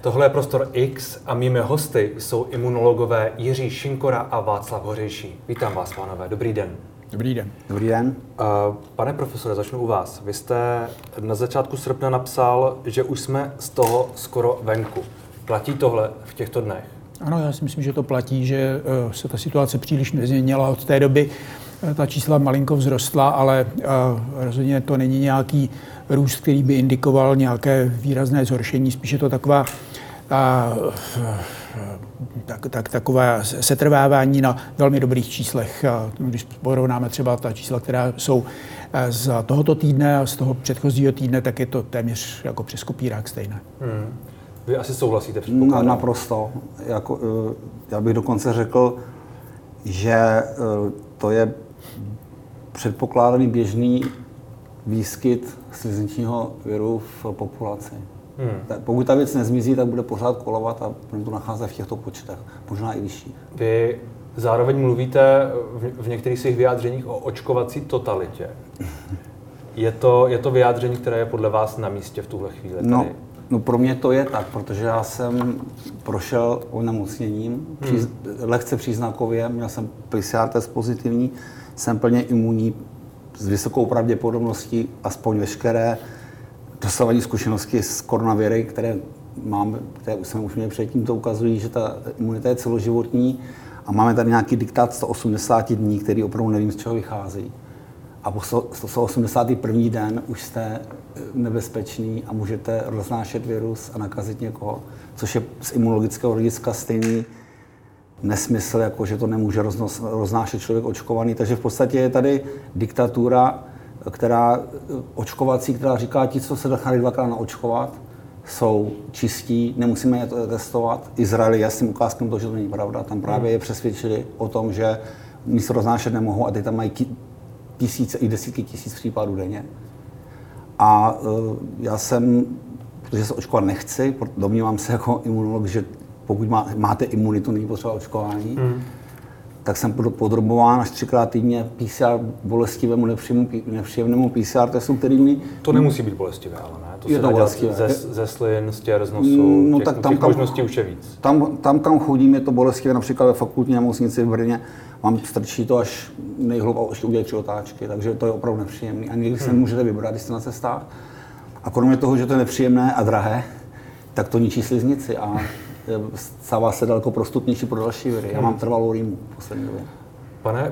Tohle je Prostor X a mými hosty jsou imunologové Jiří Šinkora a Václav Hoříží. Vítám vás, pánové. Dobrý den. Dobrý den. Dobrý den. Pane profesore, začnu u vás. Vy jste na začátku srpna napsal, že už jsme z toho skoro venku. Platí tohle v těchto dnech? Ano, já si myslím, že to platí, že se ta situace příliš nezměnila od té doby. Ta čísla malinko vzrostla, ale rozhodně to není nějaký růst, který by indikoval nějaké výrazné zhoršení. Spíš je to taková setrvávání na velmi dobrých číslech. Když porovnáme třeba ta čísla, která jsou z tohoto týdne a z toho předchozího týdne, tak je to téměř jako přes kopírák stejné. Vy asi souhlasíte, předpokládám? Naprosto. Já bych dokonce řekl, že to je předpokládaný běžný výskyt slizničního viru v populaci. Pokud ta věc nezmizí, tak bude pořád kolovat a budeme to nacházet v těchto počtech, možná i vyšší. Vy zároveň mluvíte v některých svých vyjádřeních o očkovací totalitě. Je to vyjádření, které je podle vás na místě v tuhle chvíli? No, pro mě to je tak, protože já jsem prošel onemocněním, lehce příznakově, měl jsem PCR test pozitivní, jsem plně imunní s vysokou pravděpodobností, aspoň veškeré dosavadní zkušenosti s koronaviry, které máme, které jsme už měli předtím, to ukazují, že ta imunita je celoživotní a máme tady nějaký diktát 180 dní, který opravdu nevím, z čeho vychází. A po 181. den už jste nebezpečný a můžete roznášet virus a nakazit někoho, což je z imunologického hlediska stejný nesmysl, jako že to nemůže roznášet člověk očkovaný. Takže v podstatě je tady diktatura, která říká, ti, co se nechali dvakrát naočkovat, jsou čistí, nemusíme je testovat. Izrael je jasným ukázkem toho, že to není pravda. Tam právě je přesvědčili o tom, že nic roznášet nemohou a teď tam mají tisíce i desítky tisíc případů denně. A já jsem, protože se očkovat nechci, domnívám se jako imunolog, že pokud máte imunitu, není potřeba očkování, tak jsem podrobován až 3krát týdně PCR bolestivému, nepříjemnému PCR testu, který mi... To nemusí být bolestivé, ale ne? To je se to bolestivé. Ze slin, z těr, z nosu, těch možností už je víc. Tam, kam chodím, je to bolestivé, například ve fakultní nemocnici v Brně, vám strčí to až nejhloub a ještě udělají 3 otáčky, takže to je opravdu nepříjemné. A někdy se nemůžete vybrat, když jste na cestách. A kromě toho, že to je nepříjemné a drahé, tak to ničí sliznici a stává se daleko prostupnější pro další viry. Já mám trvalou rýmu v poslední době.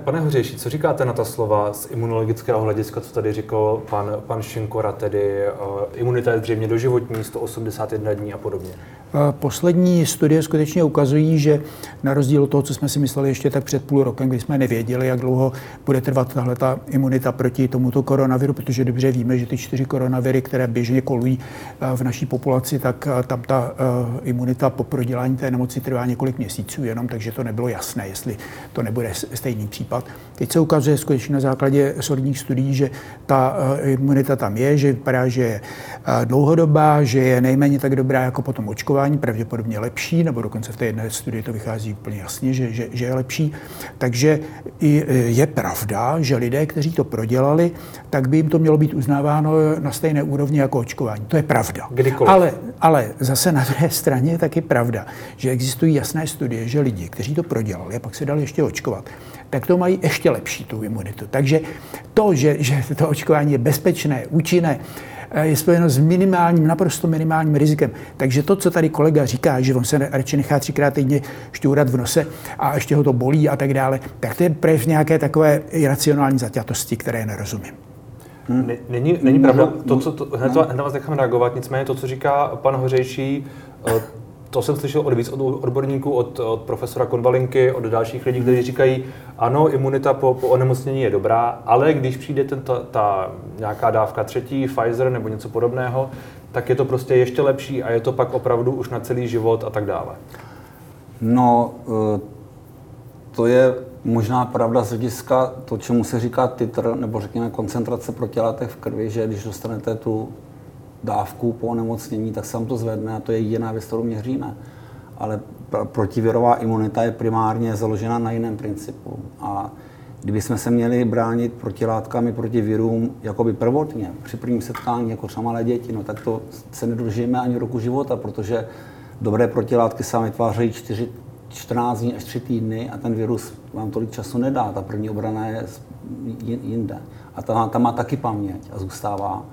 Pane Hoříží, co říkáte na ta slova z imunologického hlediska, co tady říkal pan Šinkora, tedy imunita je zřejmě doživotní, 181 dní a podobně? Poslední studie skutečně ukazují, že na rozdíl od toho, co jsme si mysleli ještě tak před půl rokem, kdy jsme nevěděli, jak dlouho bude trvat tahle ta imunita proti tomuto koronaviru, protože dobře víme, že ty 4 koronaviry, které běžně kolují v naší populaci, tak tam ta imunita po prodělání té nemoci trvá několik měsíců jenom, takže to nebylo jasné, jestli to nebude stejný případ. Teď se ukazuje skutečně na základě solidních studií, že ta imunita tam je, že vypadá, že je dlouhodobá, že je nejméně tak dobrá jako potom očkování, pravděpodobně lepší, nebo dokonce v té jedné studii to vychází úplně jasně, že je lepší. Takže je pravda, že lidé, kteří to prodělali, tak by jim to mělo být uznáváno na stejné úrovni jako očkování. To je pravda. Ale zase na druhé straně je taky pravda, že existují jasné studie, že lidi, kteří to prodělali a pak se dali ještě očkovat, tak to mají ještě lepší tu imunitu. Takže to, že to očkování je bezpečné, účinné, je spojeno s naprosto minimálním rizikem. Takže to, co tady kolega říká, že on se radši nechá 3krát týdně šťourat v nose a ještě ho to bolí a tak dále, tak to je projev nějaké takové iracionální zaťatosti, které nerozumím. Není pravda. Hned vás nechám reagovat, nicméně to, co říká pan Hoříží, to jsem slyšel od odborníků, od profesora Konvalinky, od dalších lidí, kteří říkají, ano, imunita po onemocnění je dobrá, ale když přijde ta nějaká dávka třetí, Pfizer nebo něco podobného, tak je to prostě ještě lepší a je to pak opravdu už na celý život a tak dále. No, to je možná pravda z hlediska to, čemu se říká titr, nebo řekněme koncentrace protilátek v krvi, že když dostanete tu dávku po onemocnění, tak se vám to zvedne a to je jediná věc, kterou měříme. Ale protivirová imunita je primárně založena na jiném principu. A kdybychom se měli bránit protilátkami proti virům jakoby prvotně, při prvním setkání, jako třeba malé děti, no tak to se nedržíme ani roku života, protože Dobré protilátky se vám vytvářejí 14 dní až 3 týdny a ten virus vám tolik času nedá. Ta první obrana je jinde. A ta má taky paměť a zůstává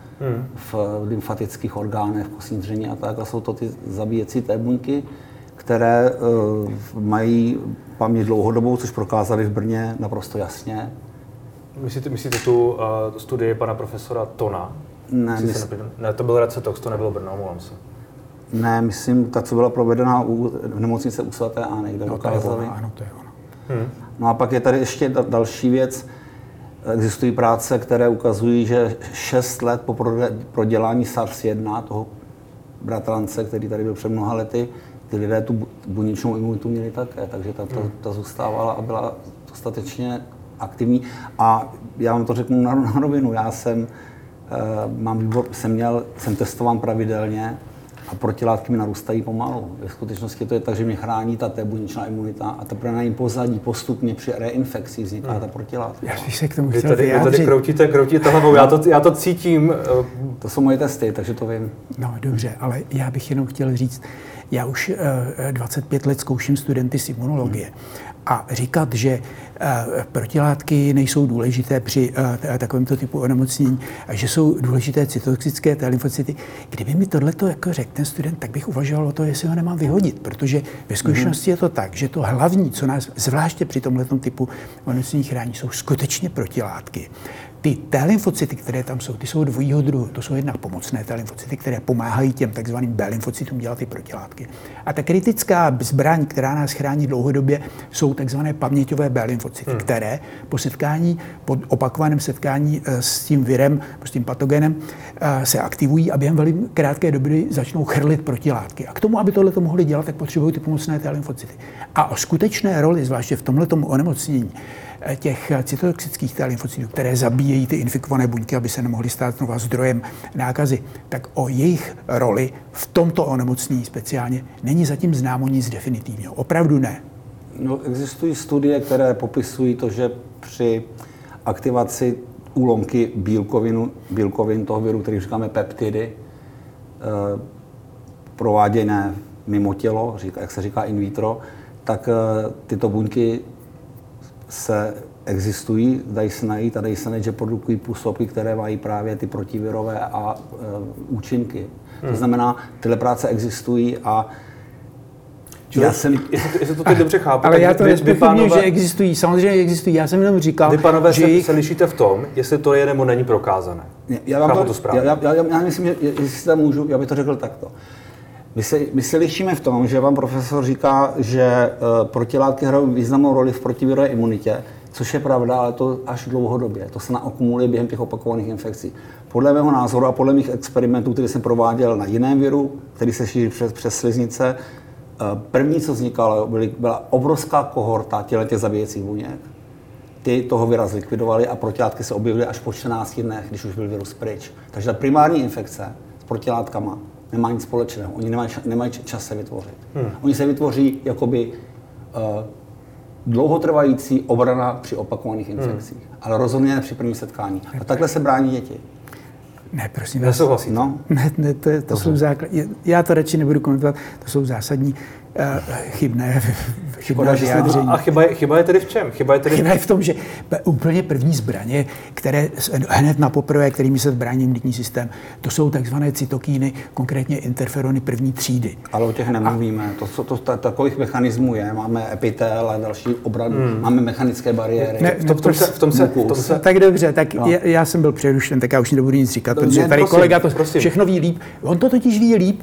v lymfatických orgánech, v kostní dřeně a tak. A jsou to ty zabíjecí té buňky, které mají paměť dlouhodobou, což prokázali v Brně naprosto jasně. Myslíte tu studii pana profesora Tona? Ne, ne, to byl recetox, to nebylo Brno, omlouvám se. Ne, myslím, ta, co byla provedena v nemocnice u svaté Anny, kde dokázali. Ano, to je ono. No a pak je tady ještě další věc. Existují práce, které ukazují, že 6 let po prodělání SARS-1, toho bratrance, který tady byl před mnoha lety, ty lidé tu buněčnou imunitu měli také, takže ta zůstávala a byla dostatečně aktivní. A já vám to řeknu na rovinu, já jsem testován pravidelně a protilátky mi narůstají pomalu. Ve skutečnosti to je tak, že mě chrání ta buněčná imunita a teprve na jim pozadí postupně při reinfekci vzniká ta protilátka. Já bych se k tomu chtěl vyjádřit. Vy tady kroutíte hlavou, já to cítím. To jsou moje testy, takže to vím. No dobře, ale já bych jenom chtěl říct, já už 25 let zkouším studenty z imunologie. A říkat, že protilátky nejsou důležité při takovémto typu onemocnění a že jsou důležité cytotoxické lymfocyty. Kdyby mi tohleto jako řekl ten student, tak bych uvažoval o to, jestli ho nemám vyhodit, protože ve skutečnosti je to tak, že to hlavní, co nás zvláště při tomhletom typu onemocnění chrání, jsou skutečně protilátky. Ty T-lymfocyty, které tam jsou, ty jsou dvojího druhu. To jsou jednak pomocné T-lymfocyty, které pomáhají těm takzvaným B-lymfocytům dělat ty protilátky. A ta kritická zbraň, která nás chrání dlouhodobě, jsou takzvané paměťové B-lymfocyty, které po setkání, po opakovaném setkání s tím virem, s tím patogenem, se aktivují a během velmi krátké doby začnou chrlit protilátky. A k tomu, aby tohle to mohli dělat, tak potřebují ty pomocné T-lymfocyty. A o skutečné roli, zvláště v tomhletom onemocnění, těch cytotoxických T-lymfocytů, které zabíjejí ty infikované buňky, aby se nemohly stát znova zdrojem nákazy, tak o jejich roli v tomto onemocnění speciálně není zatím známo nic definitivního. Opravdu ne. No, existují studie, které popisují to, že při aktivaci úlomky bílkovin toho viru, který říkáme peptidy, prováděné mimo tělo, jak se říká in vitro, tak tyto buňky existují, dají se najít a dají se najít, že produkují působky, které mají právě ty protivirové a účinky. To znamená, tyhle práce existují a jestli to teď dobře chápu. Ale já to nezpochybňuji, že existují. Samozřejmě existují. Já jsem jenom říkal, že... Vy, panové, se lišíte v tom, jestli to je nebo není prokázané. Já myslím, že jestli tam můžu, já bych to řekl takto. My se lišíme v tom, že vám profesor říká, že protilátky hrají významnou roli v protivirové imunitě, což je pravda, ale to až dlouhodobě. To se naakumuluje během těch opakovaných infekcí. Podle mého názoru a podle mých experimentů, které jsem prováděl na jiném viru, který se šíří přes sliznice, první, co vznikalo, byla obrovská kohorta těch zabíjecích buněk. Ty toho vira zlikvidovali a protilátky se objevily až po 14 dnech, když už byl virus pryč. Takže ta primární infekce s protilátkama nemá nic společného. Oni nemají čas se vytvořit. Oni se vytvoří jakoby dlouhotrvající obrana při opakovaných infekcích, ale rozhodně ne při prvním setkání. A takhle se brání děti. Ne, prosím vás. Nesouhlasíte? No. Ne, to jsou základní. Já to radši nebudu komentovat. To jsou zásadní chybné vyjádření. A chyba je tedy v čem? Chyba je v tom, že úplně první zbraně, které hned na poprvé, kterými se brání imunitní systém, to jsou takzvané cytokíny, konkrétně interferony první třídy. Ale o těch nemluvíme. Takových mechanismů je. Máme epitel a další obranu. Máme mechanické bariéry. Ne, v tom se... Tak dobře, tak no. Já jsem byl přerušen, tak já už nebudu nic říkat, protože tady kolega to všechno ví líp. On to totiž ví líp.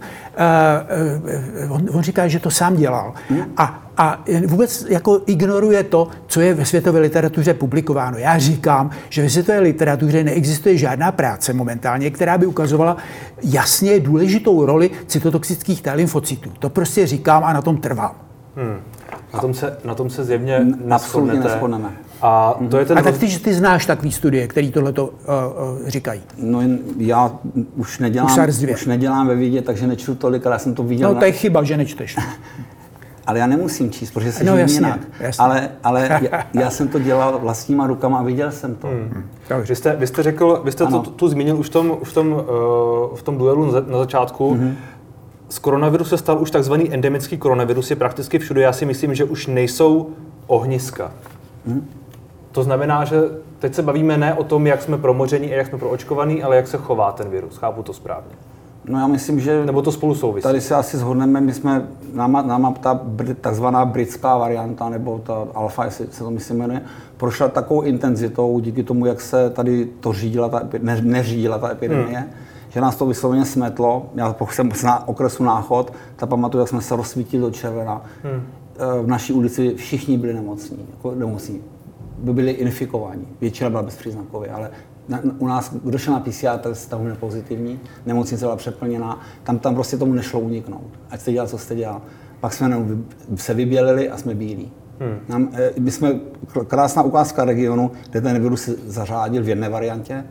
On říká, že to sám dělal a vůbec jako ignoruje to, co je ve světové literatuře publikováno. Já říkám, že ve světové literatuře neexistuje žádná práce momentálně, která by ukazovala jasně důležitou roli cytotoxických T-lymfocytů. To prostě říkám a na tom trvám. Na tom se zjevně absolutně neshodneme. A to je ten tak ty znáš takový studie, který tohleto říkají. No já už nedělám ve vědě, takže nečtu tolik, ale já jsem to viděl. No to je chyba, že nečteš. Ale já nemusím číst, protože se živím jinak. Ale já jsem to dělal vlastníma rukama a viděl jsem to. Vy jste to zmínil už v tom duelu na začátku. z koronaviru se stal už takzvaný endemický koronavirus, je prakticky všude. Já si myslím, že už nejsou ohniska. Hmm. To znamená, že teď se bavíme ne o tom, jak jsme promoření a jak jsme proočkovaní, ale jak se chová ten virus. Chápu to správně? No já myslím, že... Nebo to spolu souvisí. Tady se asi shodneme, my jsme... Náma ta takzvaná britská varianta, nebo ta alfa, jestli se to myslím jmenuje, prošla takovou intenzitou díky tomu, jak se tady to řídila, neřídila ta epidemie, že nás to vysloveně smetlo. Já jsem na okresu Náchod, ta pamatuju, jak jsme se rozsvítili do červena. V naší ulici všichni byli nemocní, byli infikovaní. Většina byla bezpříznakově, ale u nás, kdo šel na PCR test, tam byl pozitivní, nemocnice byla přeplněná, tam prostě tomu nešlo uniknout. Ať jste dělal, co jste dělal. Pak jsme se vybělili a jsme bílí. My jsme krásná ukázka regionu, kde ten virus se zařádil v jedné variantě.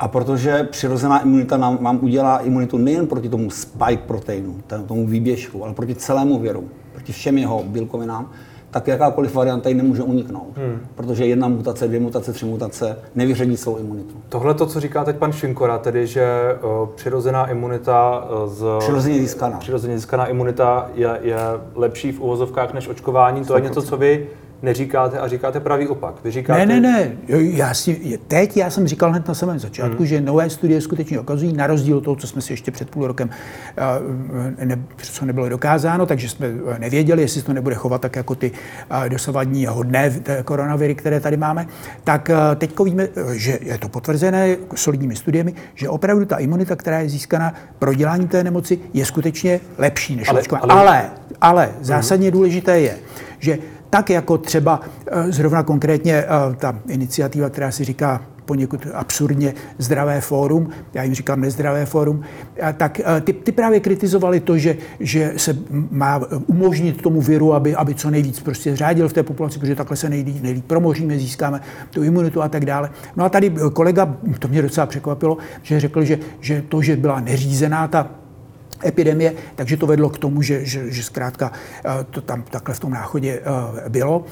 A protože přirozená imunita nám udělá imunitu nejen proti tomu spike proteinu, tomu výběžku, ale proti celému viru, proti všem jeho bílkovinám, tak jakákoliv varianta ji nemůže uniknout. Protože jedna mutace, dvě mutace, tři mutace nevyředí svou imunitu. Tohle to, co říká teď pan Šinkora, tedy, že přirozená imunita z... Přirozeně získaná imunita je lepší v uvozovkách než očkování, to je něco, co vy neříkáte a říkáte pravý opak. Vy říkáte... Ne. Já jsem říkal hned na samém začátku, že nové studie skutečně ukazují, na rozdíl od toho, co jsme si ještě před půl rokem, co nebylo dokázáno, takže jsme nevěděli, jestli to nebude chovat tak jako ty dosavadní hodné koronaviry, které tady máme, tak teďko víme, že je to potvrzené solidními studiemi, že opravdu ta imunita, která je získána pro dělání té nemoci, je skutečně lepší než očkování. Ale zásadně důležité je, že tak jako třeba zrovna konkrétně ta iniciativa, která si říká poněkud absurdně zdravé fórum, já jim říkám nezdravé fórum, tak ty právě kritizovali to, že se má umožnit tomu viru, aby co nejvíc prostě řádil v té populaci, protože takhle se nejlíp promoříme, získáme tu imunitu a tak dále. No a tady kolega, to mě docela překvapilo, že řekl, že to, že byla neřízená ta epidemie, takže to vedlo k tomu, že zkrátka to tam takhle v tom Náchodě bylo.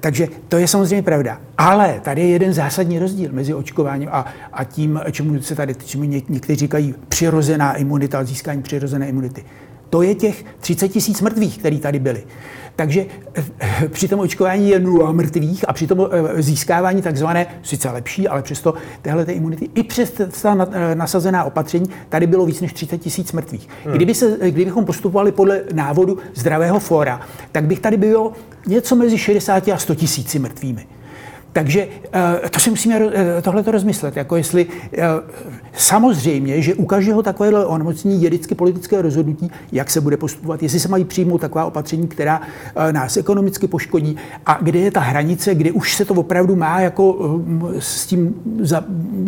Takže to je samozřejmě pravda. Ale tady je jeden zásadní rozdíl mezi očkováním a tím, čemu se tady někteří říkají přirozená imunita, získání přirozené imunity. To je těch 30 000 mrtvých, který tady byli. Takže při tom očkování je 0 mrtvých a při tom získávání takzvané, sice lepší, ale přesto téhleté imunity, i přes ta nasazená opatření, tady bylo víc než 30 000 mrtvých. Kdybychom postupovali podle návodu zdravého fóra, tak bych tady bylo něco mezi 60 a 100 000 mrtvými. Takže to si musíme tohleto rozmyslet, jako jestli samozřejmě, že u každého takového onemocnění je vždycky politické rozhodnutí, jak se bude postupovat, jestli se mají přijmout taková opatření, která nás ekonomicky poškodí a kde je ta hranice, kde už se to opravdu má jako s tím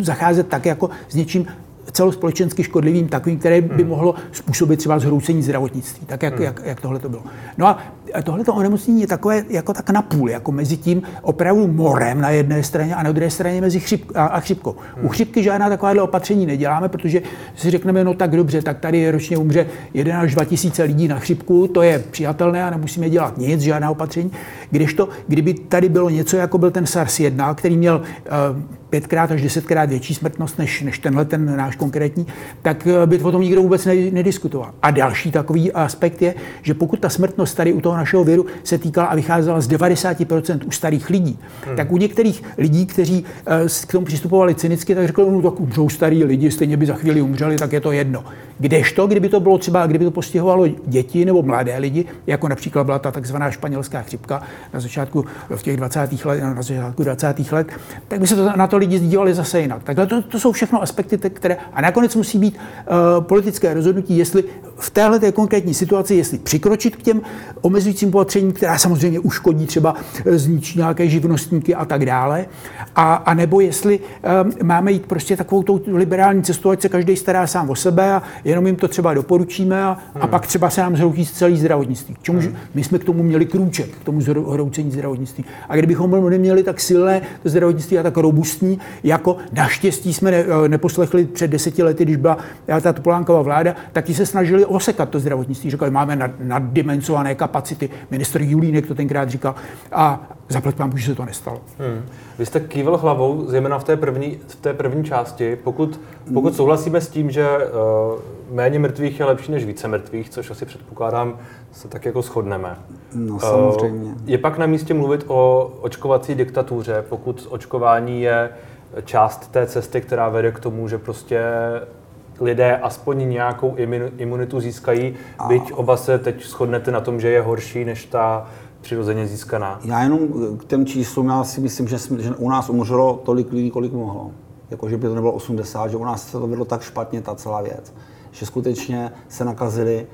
zacházet tak jako s něčím celospolečensky škodlivým, takovým, které by mohlo způsobit třeba zhroucení zdravotnictví, tak jak tohle to bylo. No a tohle to onemocnění je takové jako tak napůl, jako mezi tím opravdu morem na jedné straně a na druhé straně mezi chřipkou. U chřipky žádná takováhle opatření neděláme, protože si řekneme, no tak dobře, tak tady ročně umře 1 až 2 000 lidí na chřipku, to je přijatelné a nemusíme dělat nic, žádná opatření. Kdežto, kdyby tady bylo něco, jako byl ten SARS-1, který měl 5x až 10x větší smrtnost než tenhle ten náš konkrétní, tak by o tom nikdo vůbec nediskutoval. A další takový aspekt je, že pokud ta smrtnost tady u toho našeho viru se týkala a vycházela z 90% u starých lidí, tak u některých lidí, kteří k tomu přistupovali cynicky, tak řekli, no tak umřou starý lidi, stejně by za chvíli umřeli, tak je to jedno. Kdežto, kdyby to bylo třeba, kdyby to postihovalo děti nebo mladé lidi, jako například byla ta takzvaná španělská chřipka na začátku v těch 20. let, tak by se to na to lidi dívali zase jinak. Takhle to jsou všechno aspekty, které... A nakonec musí být politické rozhodnutí, jestli v téhleté konkrétní situaci, jestli přikročit k těm omezujícím opatřením, která samozřejmě uškodí, třeba zničí nějaké živnostníky a tak dále, a nebo jestli máme jít prostě takovou tou liberální cestou, ať se každý stará sám o sebe a jenom jim to třeba doporučíme a pak třeba se nám zhroutí celý zdravotnictví. My jsme k tomu měli krůček, k tomu zhroucení zdravotnictví. A kdybychom neměli tak silné to zdravotnictví a tak robustní, jako naštěstí jsme neposlechli před 10 lety, když byla ta Topolánková vláda, tak ti se snažili chtěli osekat to zdravotnictví, říkali, máme naddimenzované kapacity. Ministr Julínek to tenkrát říkal a zaplať pánbůh, že se to nestalo. Vy jste kývil hlavou, zejména v té první části, pokud souhlasíme s tím, že méně mrtvých je lepší než více mrtvých, což asi předpokládám, se tak jako shodneme. No samozřejmě. Je pak na místě mluvit o očkovací diktatuře, pokud očkování je část té cesty, která vede k tomu, že prostě lidé aspoň nějakou imunitu získají, byť oba se teď shodnete na tom, že je horší než ta přirozeně získaná. Já jenom k těm číslům, já si myslím, že u nás umřelo tolik lidí, kolik mohlo. Jakože by to nebylo 80, že u nás se to vedlo tak špatně ta celá věc, že skutečně se nakazili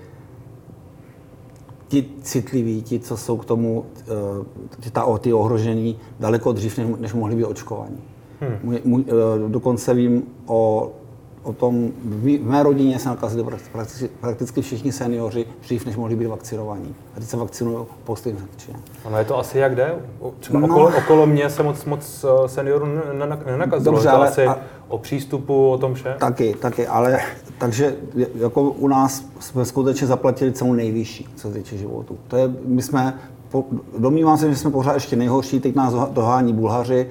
ti citliví, ti, co jsou k tomu, ty ohrožení, daleko dřív, než mohli být očkovaní. Dokonce vím o tom, v mé rodině se nakazili prakticky všichni seniori dřív, než mohli být vakcinovaní. A teď se vakcinují postinfekčně. Ano, je to asi jak jde? Třeba okolo mě se moc seniorů nenakazilo. Dobře, ale asi o přístupu, o tom vše? Taky, ale takže jako u nás jsme skutečně zaplatili celou nejvyšší, co se týče životu. Domnívám se, že jsme pořád ještě nejhorší, teď nás dohání Bulhaři,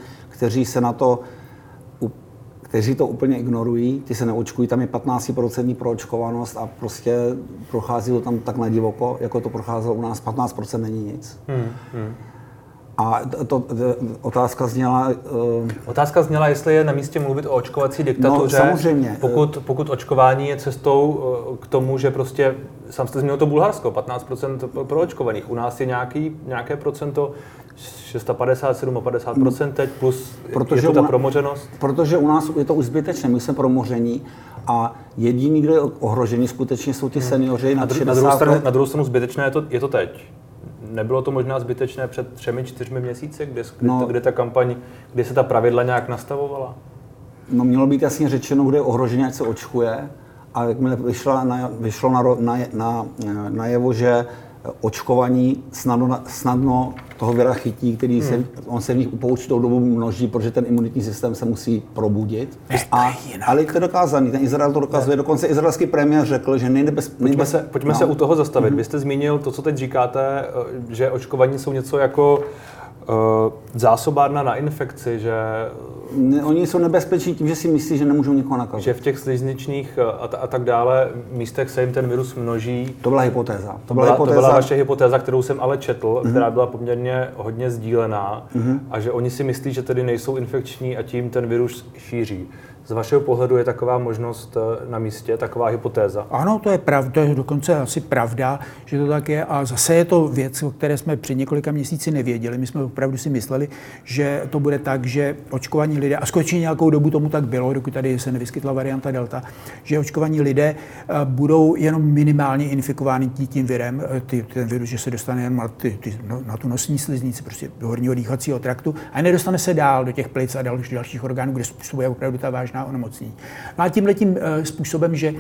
kteří to úplně ignorují, ti se neočkují, tam je 15% proočkovanost a prostě prochází to tam tak na divoko, jako to procházelo u nás, 15% není nic. A otázka zněla, jestli je na místě mluvit o očkovací diktatuře, no, samozřejmě. Pokud očkování je cestou k tomu, že prostě, sám jste zmínil to Bulharsko, 15% proočkovaných, u nás je nějaké procento, 657,50% teď, plus protože je to ta promořenost? Protože u nás je to už zbytečné, my jsme promoření a jediný, kdo je ohrožený, skutečně jsou ty seniori nad 60 let. Na druhou stranu zbytečné je to teď. Nebylo to možná zbytečné před 3-4 měsíci, kde ta kampaň, kde se ta pravidla nějak nastavovala? No mělo být jasně řečeno, kde je ohrožený, ať se očkuje. A jakmile vyšlo najevo, že očkovaní snadno toho vira chytí, který se v nich upoučtou dobu množí, protože ten imunitní systém se musí probudit. Ale to je dokázaný, ten Izrael to dokazuje. Dokonce izraelský premiér řekl, že Pojďme se u toho zastavit. Vy jste zmínil to, co teď říkáte, že očkovaní jsou něco jako zásobárna na infekci, že... Oni jsou nebezpeční tím, že si myslí, že nemůžou nikoho nakazit. Že v těch slizničných a tak dále místech se jim ten virus množí. To byla hypotéza. To byla vaše hypotéza, kterou jsem ale četl, která byla poměrně hodně sdílená a že oni si myslí, že tedy nejsou infekční a tím ten virus šíří. Z vašeho pohledu je taková možnost na místě, taková hypotéza? Ano, to je pravda, dokonce asi pravda, že to tak je. A zase je to věc, o které jsme před několika měsíci nevěděli. My jsme opravdu si mysleli, že to bude tak, že očkovaní lidé, a skutečně nějakou dobu tomu tak bylo, dokud tady se nevyskytla varianta Delta, že očkovaní lidé budou jenom minimálně infikováni tím virem, ten virus, že se dostane jen na tu nosní sliznici, prostě do horního dýchacího traktu, a nedostane se dál do těch plic a dalších orgánů, kde způsobuje opravdu ta vážná onemocnění. No a tímhletím způsobem, že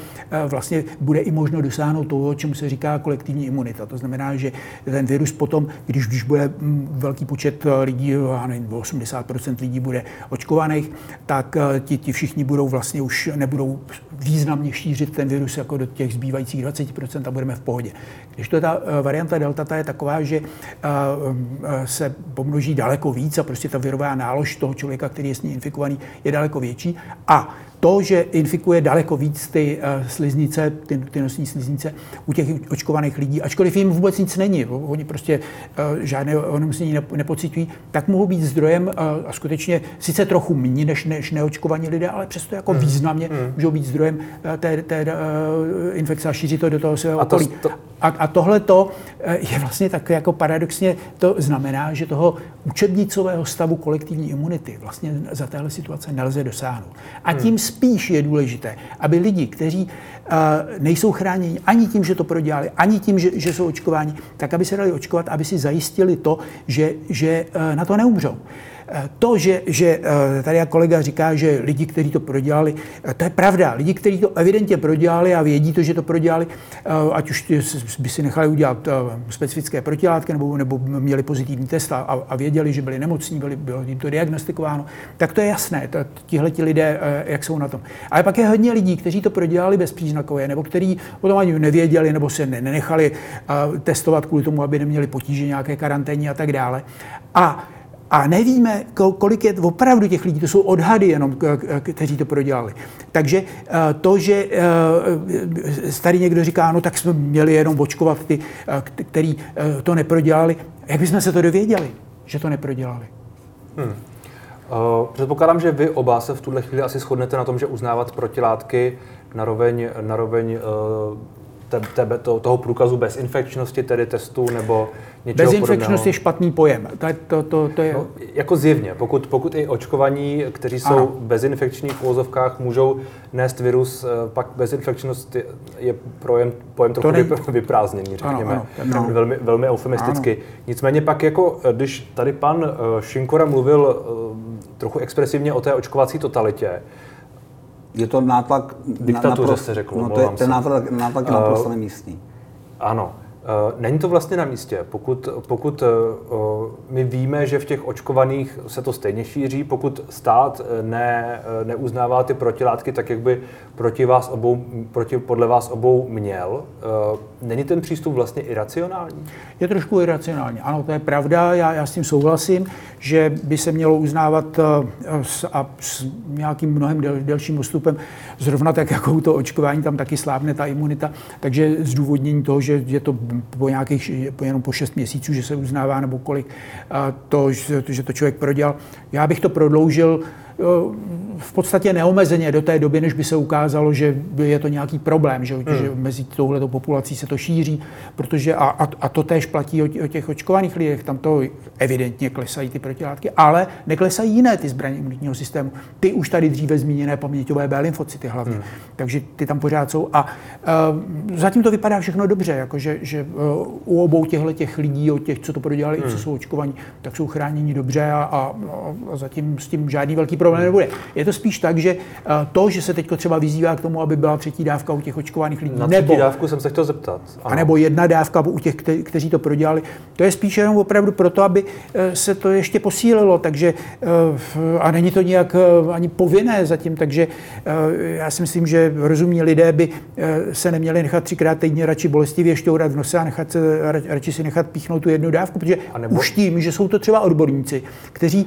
vlastně bude i možno dosáhnout toho, čemu se říká kolektivní imunita. To znamená, že ten virus potom, když bude velký počet lidí, 80% lidí bude očkovaných, tak ti všichni budou vlastně už nebudou významně šířit ten virus jako do těch zbývajících 20% a budeme v pohodě. Když to ta varianta Delta, ta je taková, že se pomnoží daleko víc a prostě ta virová nálož toho člověka, který je s ní infikovaný, je daleko větší. A to, že infikuje daleko víc ty sliznice, ty nosní sliznice u těch očkovaných lidí, ačkoliv jim vůbec nic není, oni prostě žádné onemocnění nepociťují, tak mohou být zdrojem a skutečně sice trochu méně než neočkovaní lidé, ale přesto jako významně můžou být zdrojem té infekce a šíří to do toho svého okolí. A tohle to je vlastně tak jako paradoxně, to znamená, že toho učebnicového stavu kolektivní imunity vlastně za téhle situace nelze dosáhnout. A tím spíš je důležité, aby lidi, kteří nejsou chráněni ani tím, že to prodělali, ani tím, že jsou očkováni, tak aby se dali očkovat, aby si zajistili to, že na to neumřou. To, že tady kolega říká, že lidi, kteří to prodělali, to je pravda. Lidi, kteří to evidentně prodělali a vědí to, že to prodělali, ať už by si nechali udělat specifické protilátky nebo měli pozitivní test a věděli, že byli nemocní, bylo jim to diagnostikováno, tak to je jasné. Tihleti lidé, jak jsou na tom. Ale pak je hodně lidí, kteří to prodělali bezpříznakově, nebo kteří o tom ani nevěděli, nebo se nenechali testovat kvůli tomu, aby neměli potíže nějaké karantény a tak dále. A nevíme, kolik je opravdu těch lidí, to jsou odhady jenom, kteří to prodělali. Takže to, že tady někdo říká, no tak jsme měli jenom očkovat ty, kteří to neprodělali, jak bychom se to dověděli, že to neprodělali? Předpokládám, že vy oba se v tuhle chvíli asi shodnete na tom, že uznávat protilátky naroveň toho průkazu bezinfekčnosti, tedy testů nebo něčeho podobného. Bezinfekčnost je špatný pojem. To je... No, jako zjevně. Pokud i očkovaní, kteří jsou bezinfekční v uvozovkách, můžou nést virus, pak bezinfekčnost je pojem trochu vyprázdněný, řekněme. Ano. Velmi, velmi eufemisticky. Ano. Nicméně pak, jako když tady pan Šinkora mluvil trochu expresivně o té očkovací totalitě, je to nátlak... Diktatuře se řeklo, no to je ten nátlak je naprosto nemístný. Ano. Není to vlastně na místě. Pokud my víme, že v těch očkovaných se to stejně šíří, pokud stát neuznává ty protilátky tak, jak by podle vás obou měl, není ten přístup vlastně iracionální? Je trošku iracionální. Ano, to je pravda, já s tím souhlasím, že by se mělo uznávat s nějakým mnohem delším odstupem, zrovna tak, jako to očkování, tam taky slábne ta imunita, takže zdůvodnění toho, že je to jenom po 6 měsíců, že se uznává nebo kolik, to, že to člověk prodělal. Já bych to prodloužil v podstatě neomezeně do té doby, než by se ukázalo, že je to nějaký problém, že mezi touhletou populací se to šíří, protože a to též platí o těch očkovaných lidech, tam to evidentně klesají ty protilátky, ale neklesají jiné ty zbraně imunitního systému. Ty už tady dříve zmíněné paměťové B lymfocyty hlavně, takže ty tam pořád jsou a zatím to vypadá všechno dobře, jakože u obou těchto lidí, od těch, co to prodělali, i co jsou očkovaní, tak jsou chráněni dobře a zatím s tím žádný velký problém nebude. Je to spíš tak, že to, že se teď třeba vyzývá k tomu, aby byla 3. dávka u těch očkovaných lidí, na 3. dávku jsem se chtěl zeptat. Ano. A nebo 1. dávka u těch, kteří to prodělali, to je spíš jenom opravdu proto, aby se to ještě posílilo, takže a není to nějak ani povinné zatím, takže já si myslím, že rozumní lidé by se neměli nechat 3krát týdně radši bolestivě šťourat v nose a radši si nechat píchnout tu 1 dávku, protože už tím, že jsou to třeba odborníci, kteří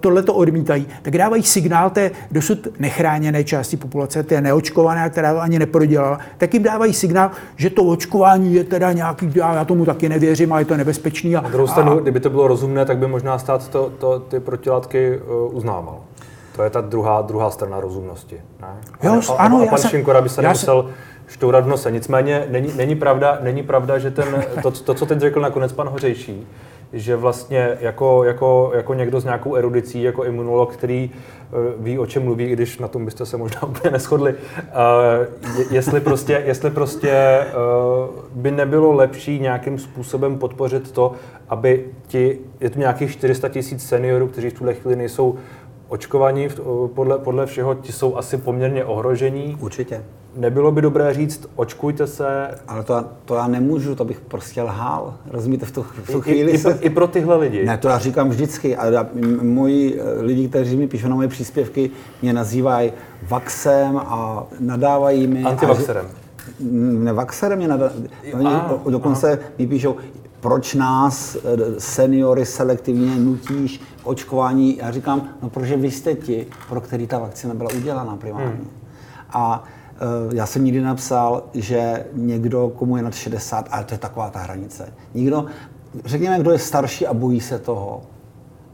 tohleto odmítají, tak dávají signál té dosud nechráněné části populace, té neočkované, která to ani neprodělala, tak jim dávají signál, že to očkování je teda nějaký, já tomu taky nevěřím a je to nebezpečný. Na druhou stranu, kdyby to bylo rozumné, tak by možná stát ty protilátky uznával. To je ta druhá strana rozumnosti. Ne? Jo, a pan Šinkora by se nemusel štourat v nose. Nicméně není pravda, že to, co teď řekl nakonec pan Hořejší, že vlastně jako někdo s nějakou erudicí, jako imunolog, který ví, o čem mluví, i když na tom byste se možná úplně neshodli, jestli by nebylo lepší nějakým způsobem podpořit to, aby je to nějakých 400 000 seniorů, kteří v tuhle chvíli nejsou očkovaní, podle všeho, ti jsou asi poměrně ohrožení. Určitě. Nebylo by dobré říct, očkujte se. Ale to já nemůžu, to bych prostě lhal. Rozumíte, v tu chvíli i pro tyhle lidi. Ne, to já říkám vždycky. A moji lidi, kteří mi píšou na moje příspěvky, mě nazývají vaxem a nadávají mi. Antivaxerem. Nevaxerem mě nadávají. Dokonce mi píšou, proč nás, seniory, selektivně nutíš očkování. Já říkám, no protože vy jste ti, pro který ta vakcina byla udělaná primárně. A já jsem nikdy napsal, že někdo, komu je nad 60, ale to je taková ta hranice. Nikdo, řekněme, kdo je starší a bojí se toho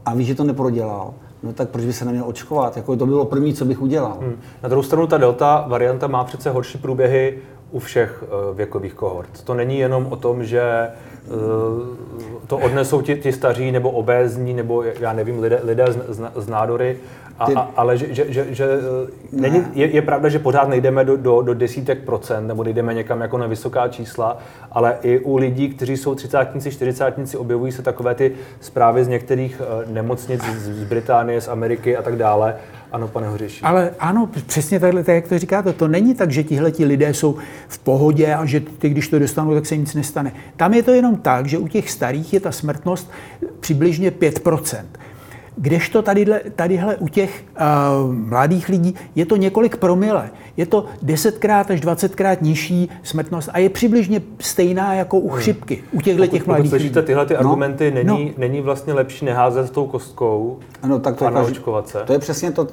a ví, že to neprodělal, no tak proč by se neměl očkovat? Jako to bylo první, co bych udělal. Na druhou stranu ta delta varianta má přece horší průběhy u všech věkových kohort. To není jenom o tom, že to odnesou ti staří nebo obézní, nebo já nevím, lidé z nádory, ale že není, je pravda, že pořád nejdeme do desítek procent, nebo nejdeme někam jako na vysoká čísla, ale i u lidí, kteří jsou třicátníci, čtyřicátníci, objevují se takové ty zprávy z některých nemocnic, z Británie, z Ameriky a tak dále. Ano, pane Hoříží. Ale ano, přesně takhle, tak jak to říkáte, to není tak, že tihleti lidé jsou v pohodě a že ty, když to dostanou, tak se nic nestane. Tam je to jenom tak, že u těch starých je ta smrtnost přibližně 5%. Kdežto tadyhle u těch mladých lidí je to několik promile. Je to 10krát až 20krát nižší smrtnost a je přibližně stejná jako u chřipky, u těchto těch mladých lidí. Slyšíte tyhle ty argumenty, není vlastně lepší neházet s tou kostkou a naočkovat se? To je přesně to,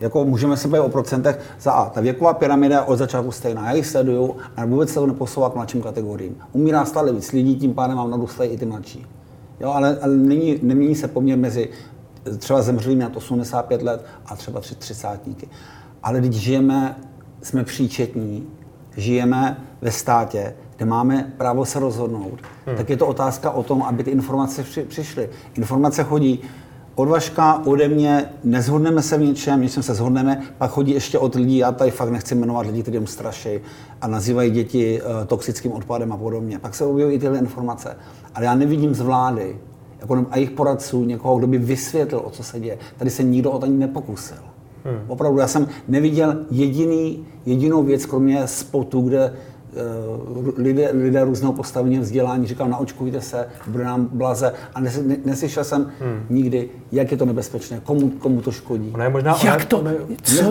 jako můžeme se bavit o procentech. Za A, ta věková pyramida je od začátku stejná, já ji sleduju a vůbec se to neposouvá k mladším kategoriím. Umírá stále víc lidí, tím pádem mám narůstají i ty mladší. Jo, ale nemění se poměr mezi třeba zemřelými na 85 let a třeba třicátníky. Ale když žijeme, jsme příčetní, žijeme ve státě, kde máme právo se rozhodnout, tak je to otázka o tom, aby ty informace přišly. Informace chodí od Vaška, ode mě, nezhodneme se v něčem, když se shodneme, pak chodí ještě od lidí, já tady fakt nechci jmenovat lidi, kterým straší a nazývají děti toxickým odpadem a podobně. Pak se objeví i tyhle informace. Ale já nevidím z vlády a jejich poradců, někoho, kdo by vysvětlil, o co se děje. Tady se nikdo o to ani nepokusil. Opravdu, já jsem neviděl jedinou věc, kromě spotu, kde lidé různého postavení vzdělání říkal, naočkujte se, bude nám blaze. A neslyšel jsem nikdy, jak je to nebezpečné, komu to škodí. Ne, možná jak to?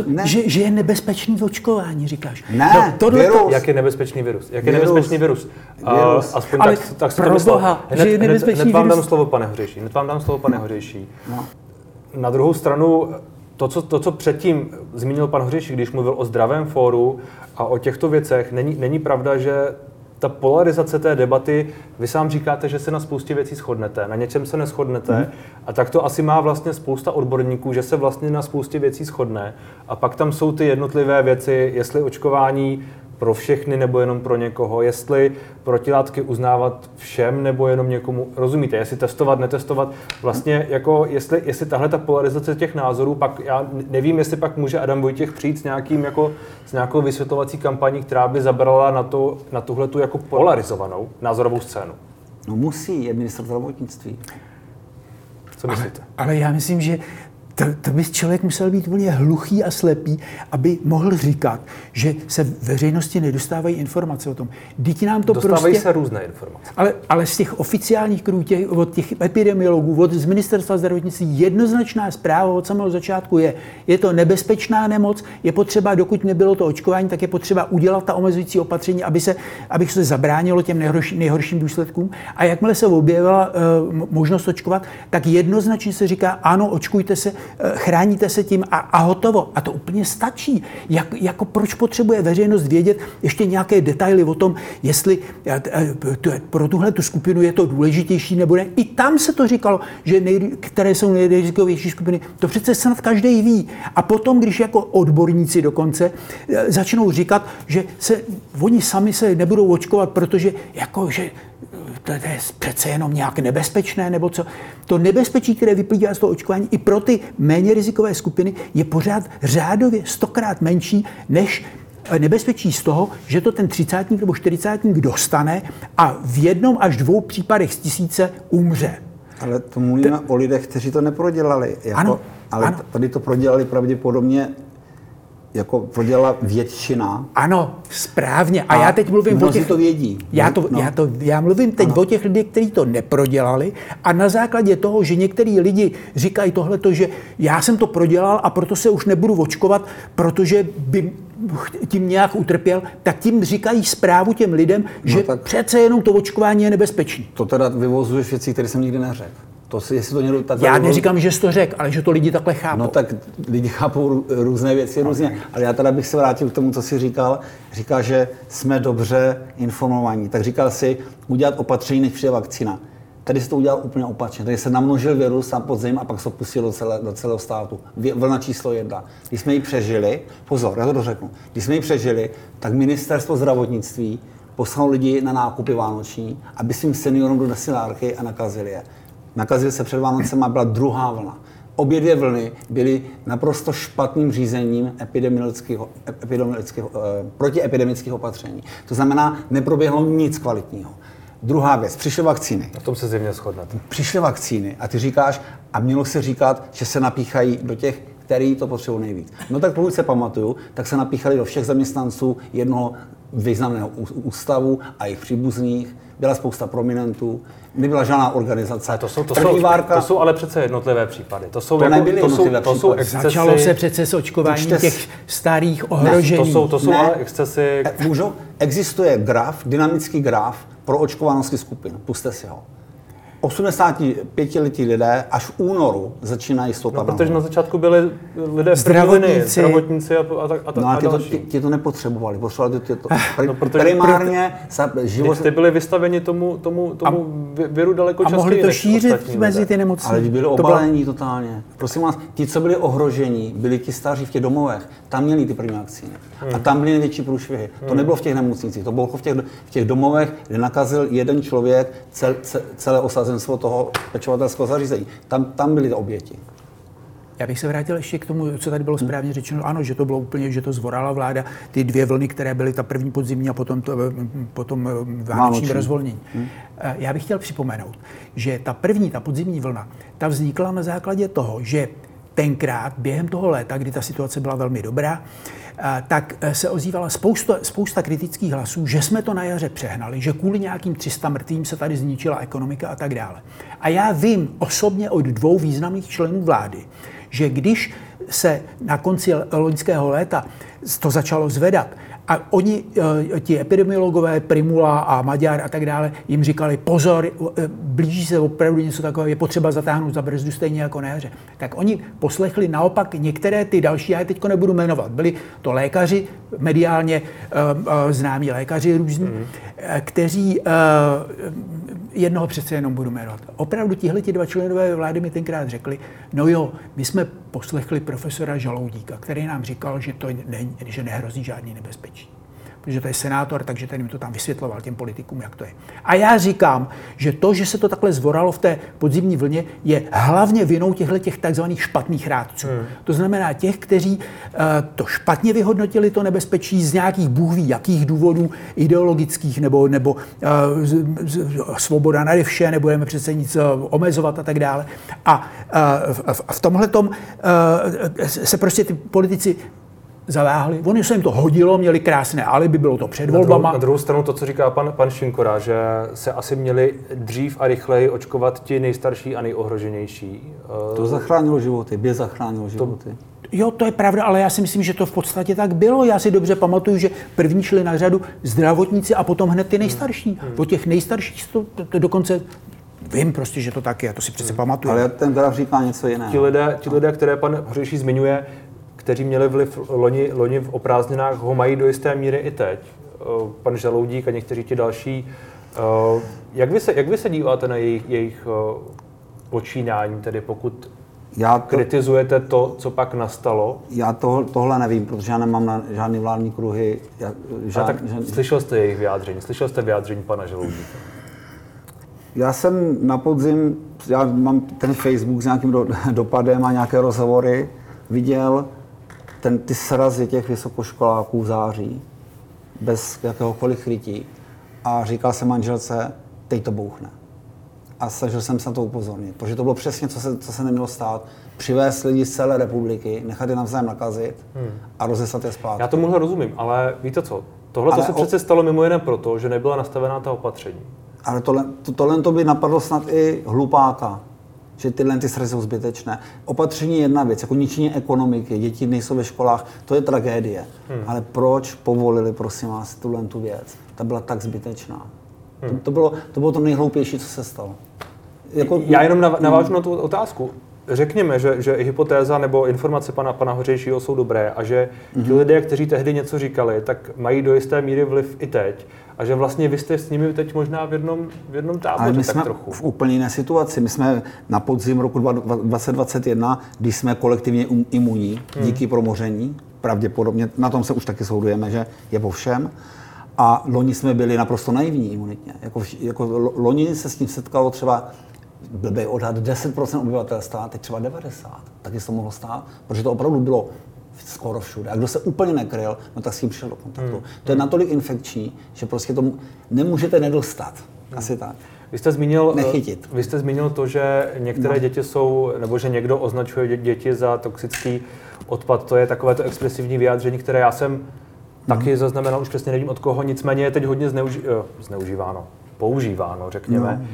Ne. Že je nebezpečný očkování, říkáš? Ne, no, virus. To... Jak je nebezpečný virus? Jak je nebezpečný virus? Aspoň ale tak se to myslel. Že je nebezpečný virus. Hned vám dám slovo, pane Hoříží. No. Na druhou stranu, to, co předtím zmínil pan Hoříží, když mluvil o zdravém fóru a o těchto věcech, není pravda, že ta polarizace té debaty, vy sám říkáte, že se na spoustě věcí shodnete, na něčem se neshodnete a tak to asi má vlastně spousta odborníků, že se vlastně na spoustě věcí shodne a pak tam jsou ty jednotlivé věci, jestli očkování pro všechny nebo jenom pro někoho, jestli protilátky uznávat všem nebo jenom někomu, rozumíte, jestli testovat, netestovat, vlastně jako jestli tahle ta polarizace těch názorů, pak já nevím, jestli pak může Adam Vojtěch přijít s nějakou vysvětlovací kampaní, která by zabrala na tuhletu jako polarizovanou názorovou scénu. No musí, je ministr zdravotnictví. Co myslíte? Ale já myslím, že to by člověk musel být úplně hluchý a slepý, aby mohl říkat, že se veřejnosti nedostávají informace o tom. Dostávají se různé informace. Ale z těch oficiálních krůj, od těch epidemiologů, z ministerstva zdravotnictví jednoznačná zpráva od samého začátku je, je to nebezpečná nemoc, je potřeba, dokud nebylo to očkování, tak je potřeba udělat ta omezující opatření, aby se zabránilo těm nejhorším důsledkům. A jakmile se objevila možnost očkovat, tak jednoznačně se říká, ano, očkujte se, chráníte se tím a hotovo. A to úplně stačí. Jako proč potřebuje veřejnost vědět ještě nějaké detaily o tom, jestli pro tuhle tu skupinu je to důležitější nebo ne. I tam se to říkalo, že které jsou nejrizikovější skupiny. To přece snad každý ví. A potom, když jako odborníci dokonce začnou říkat, že oni sami se nebudou očkovat, protože to je přece jenom nějak nebezpečné, nebo co. To nebezpečí, které vyplývá z toho očkování, i pro ty méně rizikové skupiny je pořád řádově 100krát menší, než nebezpečí z toho, že to ten 30-tník nebo 40-tník dostane a v 1 až 2 případech z 1000 umře. Ale to mluvíme o lidech, kteří to neprodělali. Ano. Tady to prodělali pravděpodobně jako prodělala většina. Ano, správně. A já teď mluvím o těch... to vědí. Já mluvím teď o těch lidech, kteří to neprodělali a na základě toho, že některý lidi říkají tohleto, že já jsem to prodělal a proto se už nebudu očkovat, protože by tím nějak utrpěl, tak tím říkají zprávu těm lidem, že přece jenom to očkování je nebezpečné. To teda vyvozuješ věci, které jsem nikdy neřekl. Já neříkám, že jsi to řekl, ale že to lidi takhle chápou. No tak lidi chápou různé věci různě, ale já teda bych se vrátil k tomu, co jsi říkal. Říkal, že jsme dobře informovaní. Tak říkal si udělat opatření, než přijde vakcína. Tady se to udělal úplně opačně. Tady se namnožil virus sám pod zem a pak se pustilo do celého státu. Vlna číslo 1. Když jsme ji přežili, pozor, já to dořeknu, když jsme ji přežili, tak ministerstvo zdravotnictví poslalo lidi na nákupy vánoční, aby svým seniorům do desilárky a nakazili je. Nakazili se před Vánocema, byla druhá vlna. Obě dvě vlny byly naprosto špatným řízením protiepidemických opatření. To znamená, neproběhlo nic kvalitního. Druhá věc, přišly vakcíny. V tom se zjevně shodnete. Přišly vakcíny a ty říkáš, a mělo se říkat, že se napíchají do těch, který to potřebují nejvíc. No tak pokud se pamatuju, tak se napíchali do všech zaměstnanců jednoho významného ústavu a jejich příbuzných. Byla spousta prominentů, nebyla žádná organizace. Ale to jsou ale přece jednotlivé případy. To jsou excesy. Začalo se přece s očkováním těch starých ohrožených. To jsou ale excesy. Můžu? Existuje graf, dynamický graf pro očkovanosti skupin. Puste si ho. 85-letí lidé až v únoru začínají stoupat. No, protože na začátku byli lidé zdravotníci a další. Ti to nepotřebovali. Primárně život... Ty byli vystaveni tomu viru daleko častěji. A mohli to šířit mezi ty nemocní. Ale byli obalení totálně. Prosím vás, ti, co byli ohroženi, byli ti staří v těch domovech. Tam měli ty první vakcíny. A tam byly největší průšvihy. To nebylo v těch nemocnicích. To bylo v těch domovech, kde nakazil jeden člověk celé osazenství toho pečovatelského zařízení. Tam byly oběti. Já bych se vrátil ještě k tomu, co tady bylo správně řečeno. Ano, že to bylo úplně, že to zvorala vláda. Ty dvě vlny, které byly, ta první podzimní a potom vánoční rozvolnění. Já bych chtěl připomenout, že ta první, ta podzimní vlna, ta vznikla na základě toho, že tenkrát, během toho léta, kdy ta situace byla velmi dobrá, tak se ozývala spousta kritických hlasů, že jsme to na jaře přehnali, že kvůli nějakým 300 mrtvým se tady zničila ekonomika a tak dále. A já vím osobně od 2 významných členů vlády, že když se na konci loňského léta to začalo zvedat a oni, ti epidemiologové, Primula a Maďar a tak dále, jim říkali, pozor, blíží se opravdu něco takového, je potřeba zatáhnout za brzdu stejně jako na jaře. Tak oni poslechli naopak některé ty další, já je teď nebudu jmenovat, byli to lékaři, mediálně známí lékaři různí, kteří, jednoho přece jenom budu jmenovat. Opravdu tihleti 2 členové vlády mi tenkrát řekli, no jo, my jsme poslechli profesora Žaloudíka, který nám říkal, že to že nehrozí žádný nebezpečí. Protože to je senátor, takže ten jim to tam vysvětloval těm politikům, jak to je. A já říkám, že to, že se to takhle zvoralo v té podzimní vlně, je hlavně vinou těch takzvaných špatných rádců. To znamená těch, kteří to špatně vyhodnotili, to nebezpečí z nějakých bůhví, jakých důvodů ideologických, nebo svoboda nade vše, nebudeme přece nic omezovat a tak dále. A v tomhletom se prostě ty politici zaváhli. Oni se jim to hodilo, měli krásné alibi, bylo to před volbama. Na druhou stranu to, co říká pan Šinkora, že se asi měli dřív a rychleji očkovat ti nejstarší a nejohroženější. To zachránilo životy, by zachránilo životy. Jo, to je pravda, ale já si myslím, že to v podstatě tak bylo. Já si dobře pamatuju, že první šli na řadu zdravotníci a potom hned ty nejstarší. O těch nejstarších to dokonce... Vím prostě, že to tak je, to si přece pamatuju. Ale ten graf říká něco jiného. Ti lidé, které pan Hoříží zmiňuje, kteří měli vliv loni v oprázdninách, ho mají do jisté míry i teď. Pan Žaloudík a někteří ti další. Jak vy se díváte na jejich počínání, tedy pokud kritizujete to, co pak nastalo? Já tohle nevím, protože já nemám na žádný vládní kruhy. Slyšel jste jejich vyjádření? Slyšel jste vyjádření pana Žaloudíka? Já jsem na podzim, já mám ten Facebook s nějakým dopadem a nějaké rozhovory, viděl ty srazy těch vysokoškoláků v září, bez jakéhokoliv krytí. A říkal jsem manželce, teď to bouchne. A snažil jsem se na to upozornit, protože to bylo přesně, co se nemělo stát. Přivést lidi z celé republiky, nechat je navzájem nakazit a rozeslat je zpátky. Já tomuhle rozumím, ale víte co? Tohle se přece stalo mimo jiné proto, že nebyla nastavená ta opatření. Ale tohle by napadlo snad i hlupáka. Že tyhle srazy jsou zbytečné. Opatření je jedna věc, jako ničení ekonomiky, děti nejsou ve školách, to je tragédie. Ale proč povolili, prosím vás, tu věc? Ta byla tak zbytečná. To bylo to nejhloupější, co se stalo. Já jenom navážu na tu otázku. řekněme, že hypotéza nebo informace pana Hořejšího jsou dobré a že ti lidé, kteří tehdy něco říkali, tak mají do jisté míry vliv i teď a že vlastně vy jste s nimi teď možná v jednom táboře. Ale my jsme tak trochu v úplně jiné situaci. My jsme na podzim roku 2021, když jsme kolektivně imunní díky promoření, pravděpodobně, na tom se už taky soudujeme, že je po všem. A loni jsme byli naprosto naivní imunitně. Jako loni se s tím setkalo třeba blbej odhad 10% obyvatelstva, teď třeba 90%. Taky se to mohlo stát, protože to opravdu bylo skoro všude. A kdo se úplně nekryl, no tak s tím přišel do kontaktu. To je natolik infekční, že prostě to nemůžete nedostat. Asi tak. Vy jste zmínil to, že některé děti jsou, nebo že někdo označuje děti za toxický odpad. To je takové to expresivní vyjádření, které já jsem taky zaznamenal, už přesně nevím od koho, nicméně je teď hodně používáno, řekněme,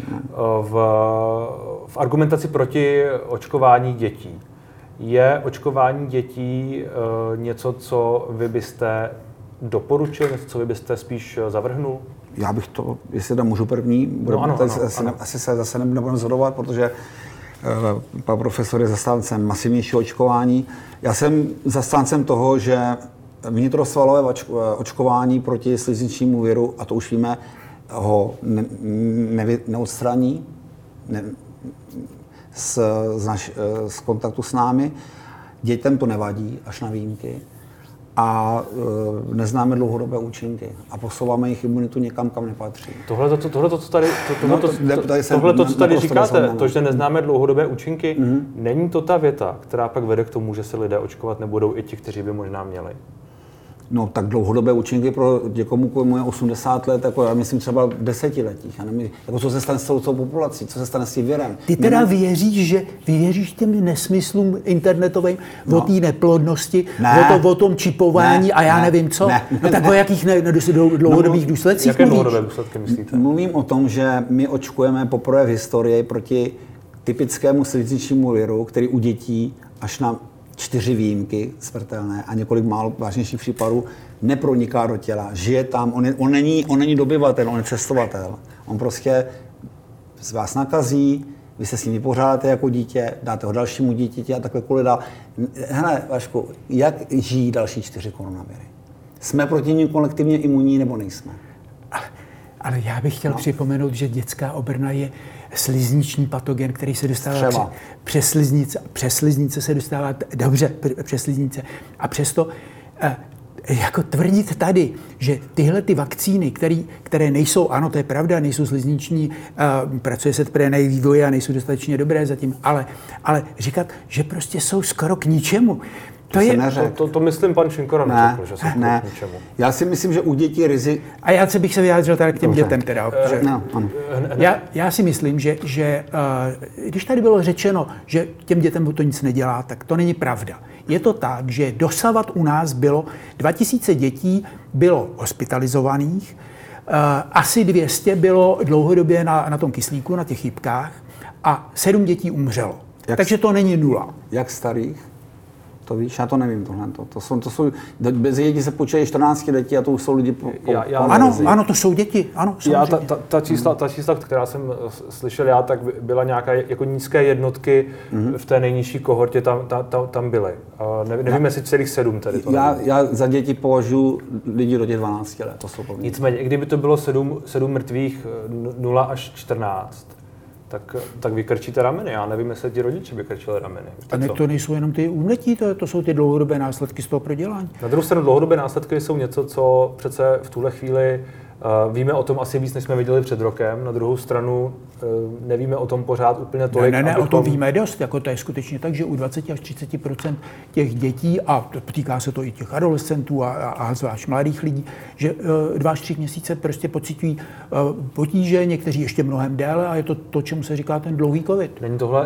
v argumentaci proti očkování dětí. Je očkování dětí něco, co vy byste doporučil, něco, co vy byste spíš zavrhnul? Já bych to, jestli tam můžu první, asi se zase nebudeme zhodovat, protože pan profesor je zastáncem masivnějšího očkování. Já jsem zastáncem toho, že vnitrosvalové očkování proti slizničnímu viru, a to už víme, ho neodstraní z kontaktu s námi. Dětem to nevadí, až na výjimky. A neznáme dlouhodobé účinky a posouváme jejich imunitu někam, kam nepatří. Tohle to, co tady říkáte, to, že neznáme dlouhodobé účinky, není to ta věta, která pak vede k tomu, že se lidé očkovat nebudou i ti, kteří by možná měli? No tak dlouhodobé účinky pro někomu, komu je 80 let, jako já myslím třeba v desetiletích. Jako co se stane s tou populací, co se stane s tím virem. Ty teda věříš těm nesmyslům internetovým, o té neplodnosti, o tom čipování a já nevím co? Tak o jakých dlouhodobých důsledcích jaké mluvíš? Jaké dlouhodobé důsledky myslíte? Mluvím o tom, že my očkujeme poprvé v historii proti typickému slizničnímu viru, který u dětí až na 4 výjimky smrtelné a několik málo vážnějších případů neproniká do těla, žije tam, on není dobyvatel, on je cestovatel. On prostě z vás nakazí, vy se s ním vypořádáte jako dítě, dáte ho dalšímu dítěti a takhle kvůli dál. Hele, Vašku, jak žijí další 4 koronaviry? Jsme proti nim kolektivně imunní nebo nejsme? Ale já bych chtěl připomenout, že dětská obrna je slizniční patogen, který se dostává přes sliznice. Přes sliznice se dostává přes sliznice. A přesto jako tvrdit tady, že tyhle ty vakcíny, které nejsou, ano, to je pravda, nejsou slizniční, pracuje se teprve na jejich vývoji a nejsou dostatečně dobré zatím, ale říkat, že prostě jsou skoro k ničemu. To myslím, pan Šinkora neřekl, že se k ničemu. Já si myslím, že u dětí rizik. A já bych se vyjádřil tady k těm dětem teda. Já si myslím, že když tady bylo řečeno, že těm dětem to nic nedělá, tak to není pravda. Je to tak, že dosavat u nás bylo 2000 dětí bylo hospitalizovaných, asi 200 bylo dlouhodobě na tom kyslíku, na těch chybkách a 7 dětí umřelo. Takže to není nula. Jak starých? To víš, já to nevím tohle. To jsou bez děti se počítají 14 děti a to už jsou lidi Ano, to jsou děti. Ano, ta čísla, která jsem slyšel já, tak byla nějaká jako nízké jednotky v té nejnižší kohortě tam byly. Nevím, jestli celých 7 tady. Já za děti považuji lidi do těch 12 let. To jsou povinné. Nicméně, kdyby to bylo 7 mrtvých 0 až 14, tak vykrčíte rameny. Já nevím, jestli ti rodiče vykrčili rameny. To nejsou jenom ty úmrtí, to jsou ty dlouhodobé následky z toho prodělání. Na druhou stranu dlouhodobé následky jsou něco, co přece v tuhle chvíli víme o tom asi víc, než jsme viděli před rokem. Na druhou stranu nevíme o tom pořád úplně tolik. O tom víme dost. Jako to je skutečně tak, že u 20 až 30% těch dětí, a týká se to i těch adolescentů a zvlášť mladých lidí, že 2 až 3 měsíce prostě pociťují potíže, někteří ještě mnohem déle a je to, čemu se říká ten dlouhý covid.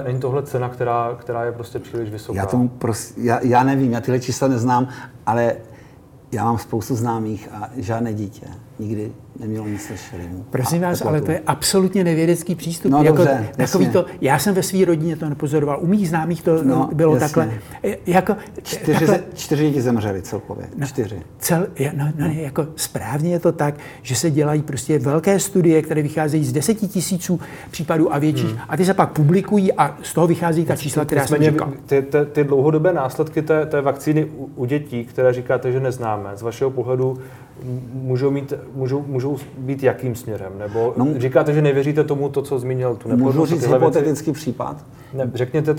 Není tohle cena, která je prostě příliš vysoká? Já nevím, já tyhle čísla neznám, ale já mám spoustu známých a žádné dítě. nikdy nemělo nic nešelinu. Prosím vás, ale to je absolutně nevědecký přístup. No, jako dobře, takový to, já jsem ve své rodině to nepozoroval, u mých známých to bylo jasně. Takhle. Jako, čtyři děti zemřeli celkově. Jako správně je to tak, že se dělají prostě velké studie, které vycházejí z 10 000 případů a větších a ty se pak publikují a z toho vycházejí ta čísla, která jsem říkal. Ty dlouhodobé následky té vakcíny u dětí, které říkáte, že neznáme, z vašeho pohledu můžou být jakým směrem? Nebo říkáte, že nevěříte tomu, co zmínil tu? Můžu říct hypotetický případ? Ne, řekněte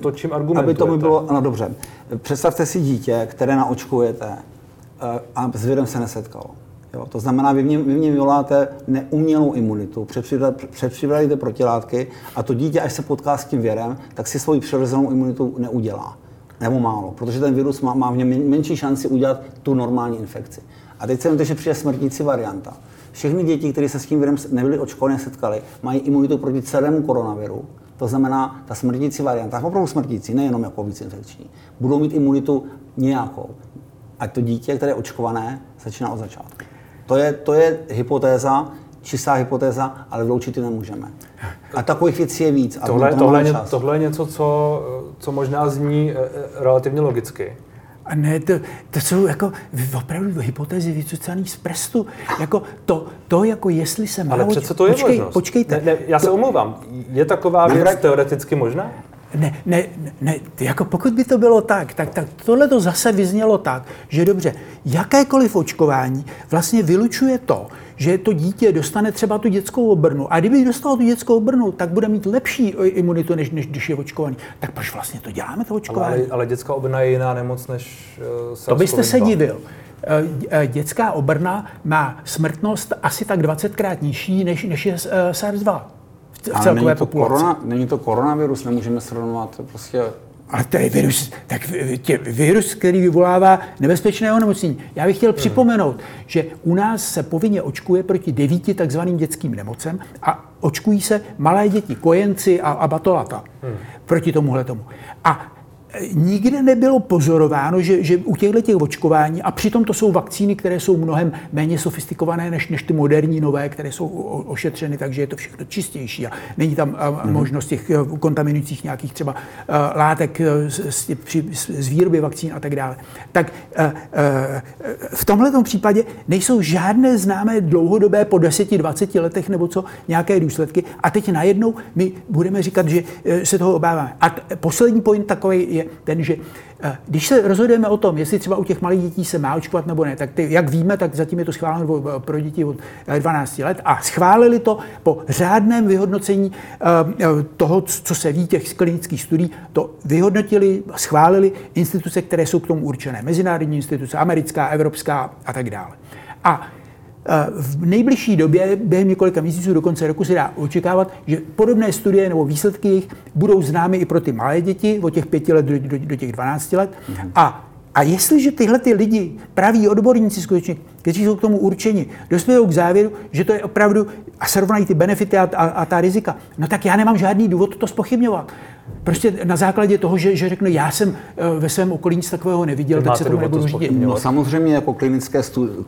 to, čím argumentujete. Aby to bylo, no dobře. Představte si dítě, které naočkujete a s virem se nesetkalo. Jo, to znamená, vy v něm vyvoláte neumělou imunitu, předpřipravíte protilátky a to dítě, až se potká s tím virem, tak si svoji přirozenou imunitu neudělá. Nebo málo, protože ten virus má v něm menší šanci udělat tu normální infekci. A teď se jmenuji, že přijde smrtící varianta. Všechny děti, které se s tím virem nebyly očkované, setkaly, mají imunitu proti celému koronaviru. To znamená, ta smrtící varianta, opravdu smrtící, nejenom jako víc infekční, budou mít imunitu nějakou. A to dítě, které je očkované, začíná od začátku. To je hypotéza, čistá hypotéza, ale vyloučit ji nemůžeme. A takových věcí je víc. Tohle je něco, co možná zní relativně logicky. A ne, to jsou jako opravdu hypotézy vycucaný z prstu. Jako to jako jestli se má... Ale přece to je možnost. Počkejte. Ne, já se omlouvám. Je taková věc teoreticky možná? Ne, jako pokud by to bylo tak tohle to zase vyznělo tak, že dobře, jakékoliv očkování vlastně vylučuje to, že to dítě dostane třeba tu dětskou obrnu. A kdyby dostalo tu dětskou obrnu, tak bude mít lepší imunitu, než když je očkovaný. Tak proč vlastně to děláme, to očkování? Ale dětská obrna je jiná nemoc, než SARS-CoV-2. To byste se divil. Dětská obrna má smrtnost asi tak 20krát nižší, než je SARS-2. V celkové populaci. Není to koronavirus, nemůžeme srovnovat prostě... Ale to je virus, který vyvolává nebezpečné onemocnění. Já bych chtěl připomenout, že u nás se povinně očkuje proti 9 takzvaným dětským nemocem a očkují se malé děti, kojenci a batolata proti tomuhletomu. A nikde nebylo pozorováno, že u těchto očkování, a přitom to jsou vakcíny, které jsou mnohem méně sofistikované než ty moderní nové, které jsou ošetřeny, takže je to všechno čistější a není tam možnost těch kontaminujících nějakých třeba látek z výroby vakcín a tak dále. Tak v tomhletom případě nejsou žádné známé dlouhodobé po 10-20 letech nebo co nějaké důsledky a teď najednou my budeme říkat, že se toho obáváme. A poslední point takový je ten, že když se rozhodujeme o tom, jestli třeba u těch malých dětí se má očkovat nebo ne, tak jak víme, tak zatím je to schváleno pro děti od 12 let a schválili to po řádném vyhodnocení toho, co se ví, těch klinických studií, to vyhodnotili, schválili instituce, které jsou k tomu určené, mezinárodní instituce, americká, evropská a tak dále. A v nejbližší době, během několika měsíců do konce roku, se dá očekávat, že podobné studie nebo výsledky jejich budou známy i pro ty malé děti, od těch 5 let do těch 12 let. A jestliže tyhle ty lidi, praví odborníci skutečně, kteří jsou k tomu určeni, dospějou k závěru, že to je opravdu, a srovnají ty benefity a ta rizika, no tak já nemám žádný důvod to zpochybňovat. Prostě na základě toho, že řeknu, já jsem ve svém okolí nic takového neviděl, tak se tomu nebudu řídit. No samozřejmě jako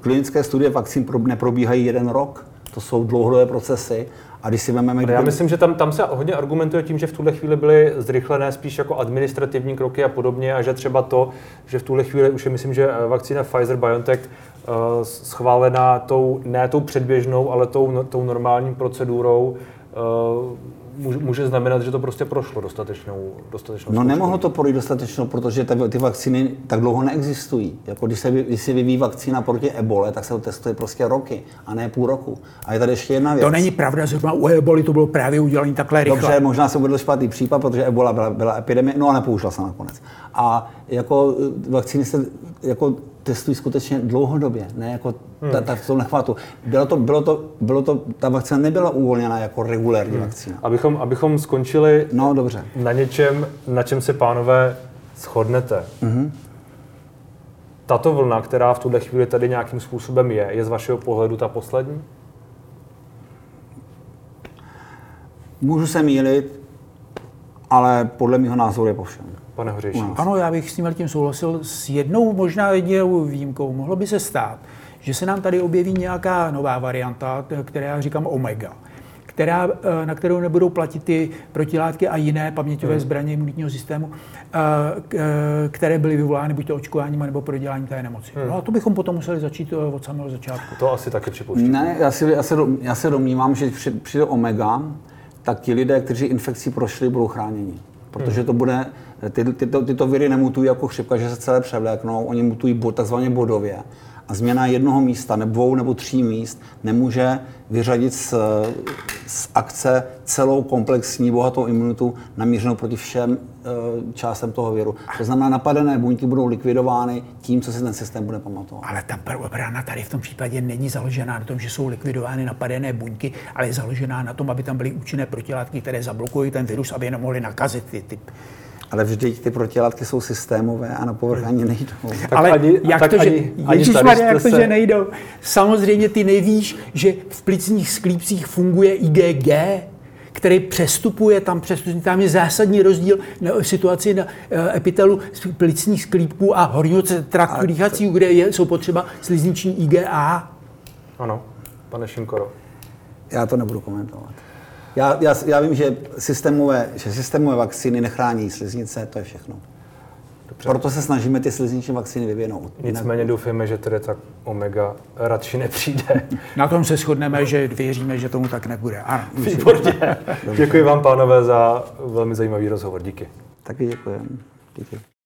klinické studie vakcín neprobíhají jeden rok, to jsou dlouhodobé procesy. A když si vememe, já myslím, že tam se hodně argumentuje tím, že v tuhle chvíli byly zrychlené spíš jako administrativní kroky a podobně a že třeba to, že v tuhle chvíli už je, myslím, že vakcína Pfizer-BioNTech schválená ne tou předběžnou, ale tou normální procedurou, může znamenat, že to prostě prošlo dostatečnou. No nemohlo to projít dostatečnou, protože ty vakcíny tak dlouho neexistují. Jako když se vyvíjí vakcína proti ebole, tak se to testuje prostě roky a ne půl roku. A je tady ještě jedna věc. To není pravda, zrovna u eboly to bylo právě udělané takhle rychle. Dobře, možná se uvedl špatný případ, protože ebola byla epidemie, no a nepoužila se nakonec. A jako vakcíny se jako testují skutečně dlouhodobě, ne jako v tom nechvátu. Ta vakcína nebyla uvolněna jako regulérní vakcína. Abychom skončili dobře. Na něčem, na čem se, pánové, shodnete. Tato vlna, která v tuhle chvíli tady nějakým způsobem je z vašeho pohledu ta poslední? Můžu se mýlit, ale podle mého názoru je po všem. Pane Hoříží. Ano, já bych s tím souhlasil s jednou možná jedinou výjimkou. Mohlo by se stát, že se nám tady objeví nějaká nová varianta, která já říkám omega, na kterou nebudou platit ty protilátky a jiné paměťové zbraně imunitního systému, které byly vyvolány buď to očkováním, nebo proděláním té nemoci. No a to bychom potom museli začít od samého začátku. To asi taky připouštím. Ne, já se domnívám, že přijde omega, tak ti lidé, kteří infekcí prošli, budou chráněni. Protože to bude, tyto viry nemutují jako chřipka, že se celé převléknou, oni mutují takzvaně bodově. A změna jednoho místa, nebo dvou nebo tří míst nemůže vyřadit z akce celou komplexní bohatou imunitu namířenou proti všem částem toho viru. To znamená, napadené buňky budou likvidovány tím, co si ten systém bude pamatovat. Ale ta obrana tady v tom případě není založená na tom, že jsou likvidovány napadené buňky, ale je založená na tom, aby tam byly účinné protilátky, které zablokují ten virus, aby je nemohli nakazit ty typ. Ale vždyť ty protilátky jsou systémové a na povrch ani nejdou. Ale jak to, že nejdou? Samozřejmě ty nevíš, že v plicních sklípcích funguje IgG, který přestupuje tam je zásadní rozdíl v situaci na epitelu plicních sklípků a horního traktu dýchacího, kde jsou potřeba slizniční IgA. Ano, pane Šinkoro. Já to nebudu komentovat. Já vím, že systémové vakcíny nechrání sliznice, to je všechno. Dobře. Proto se snažíme ty slizniční vakcíny vyvinout. Nicméně doufáme, že tedy tak omega radši nepřijde. Na tom se shodneme, že věříme, že tomu tak nebude. Ano. Výborně. Děkuji vám, pánové, za velmi zajímavý rozhovor. Díky. Taky děkuji. Díky.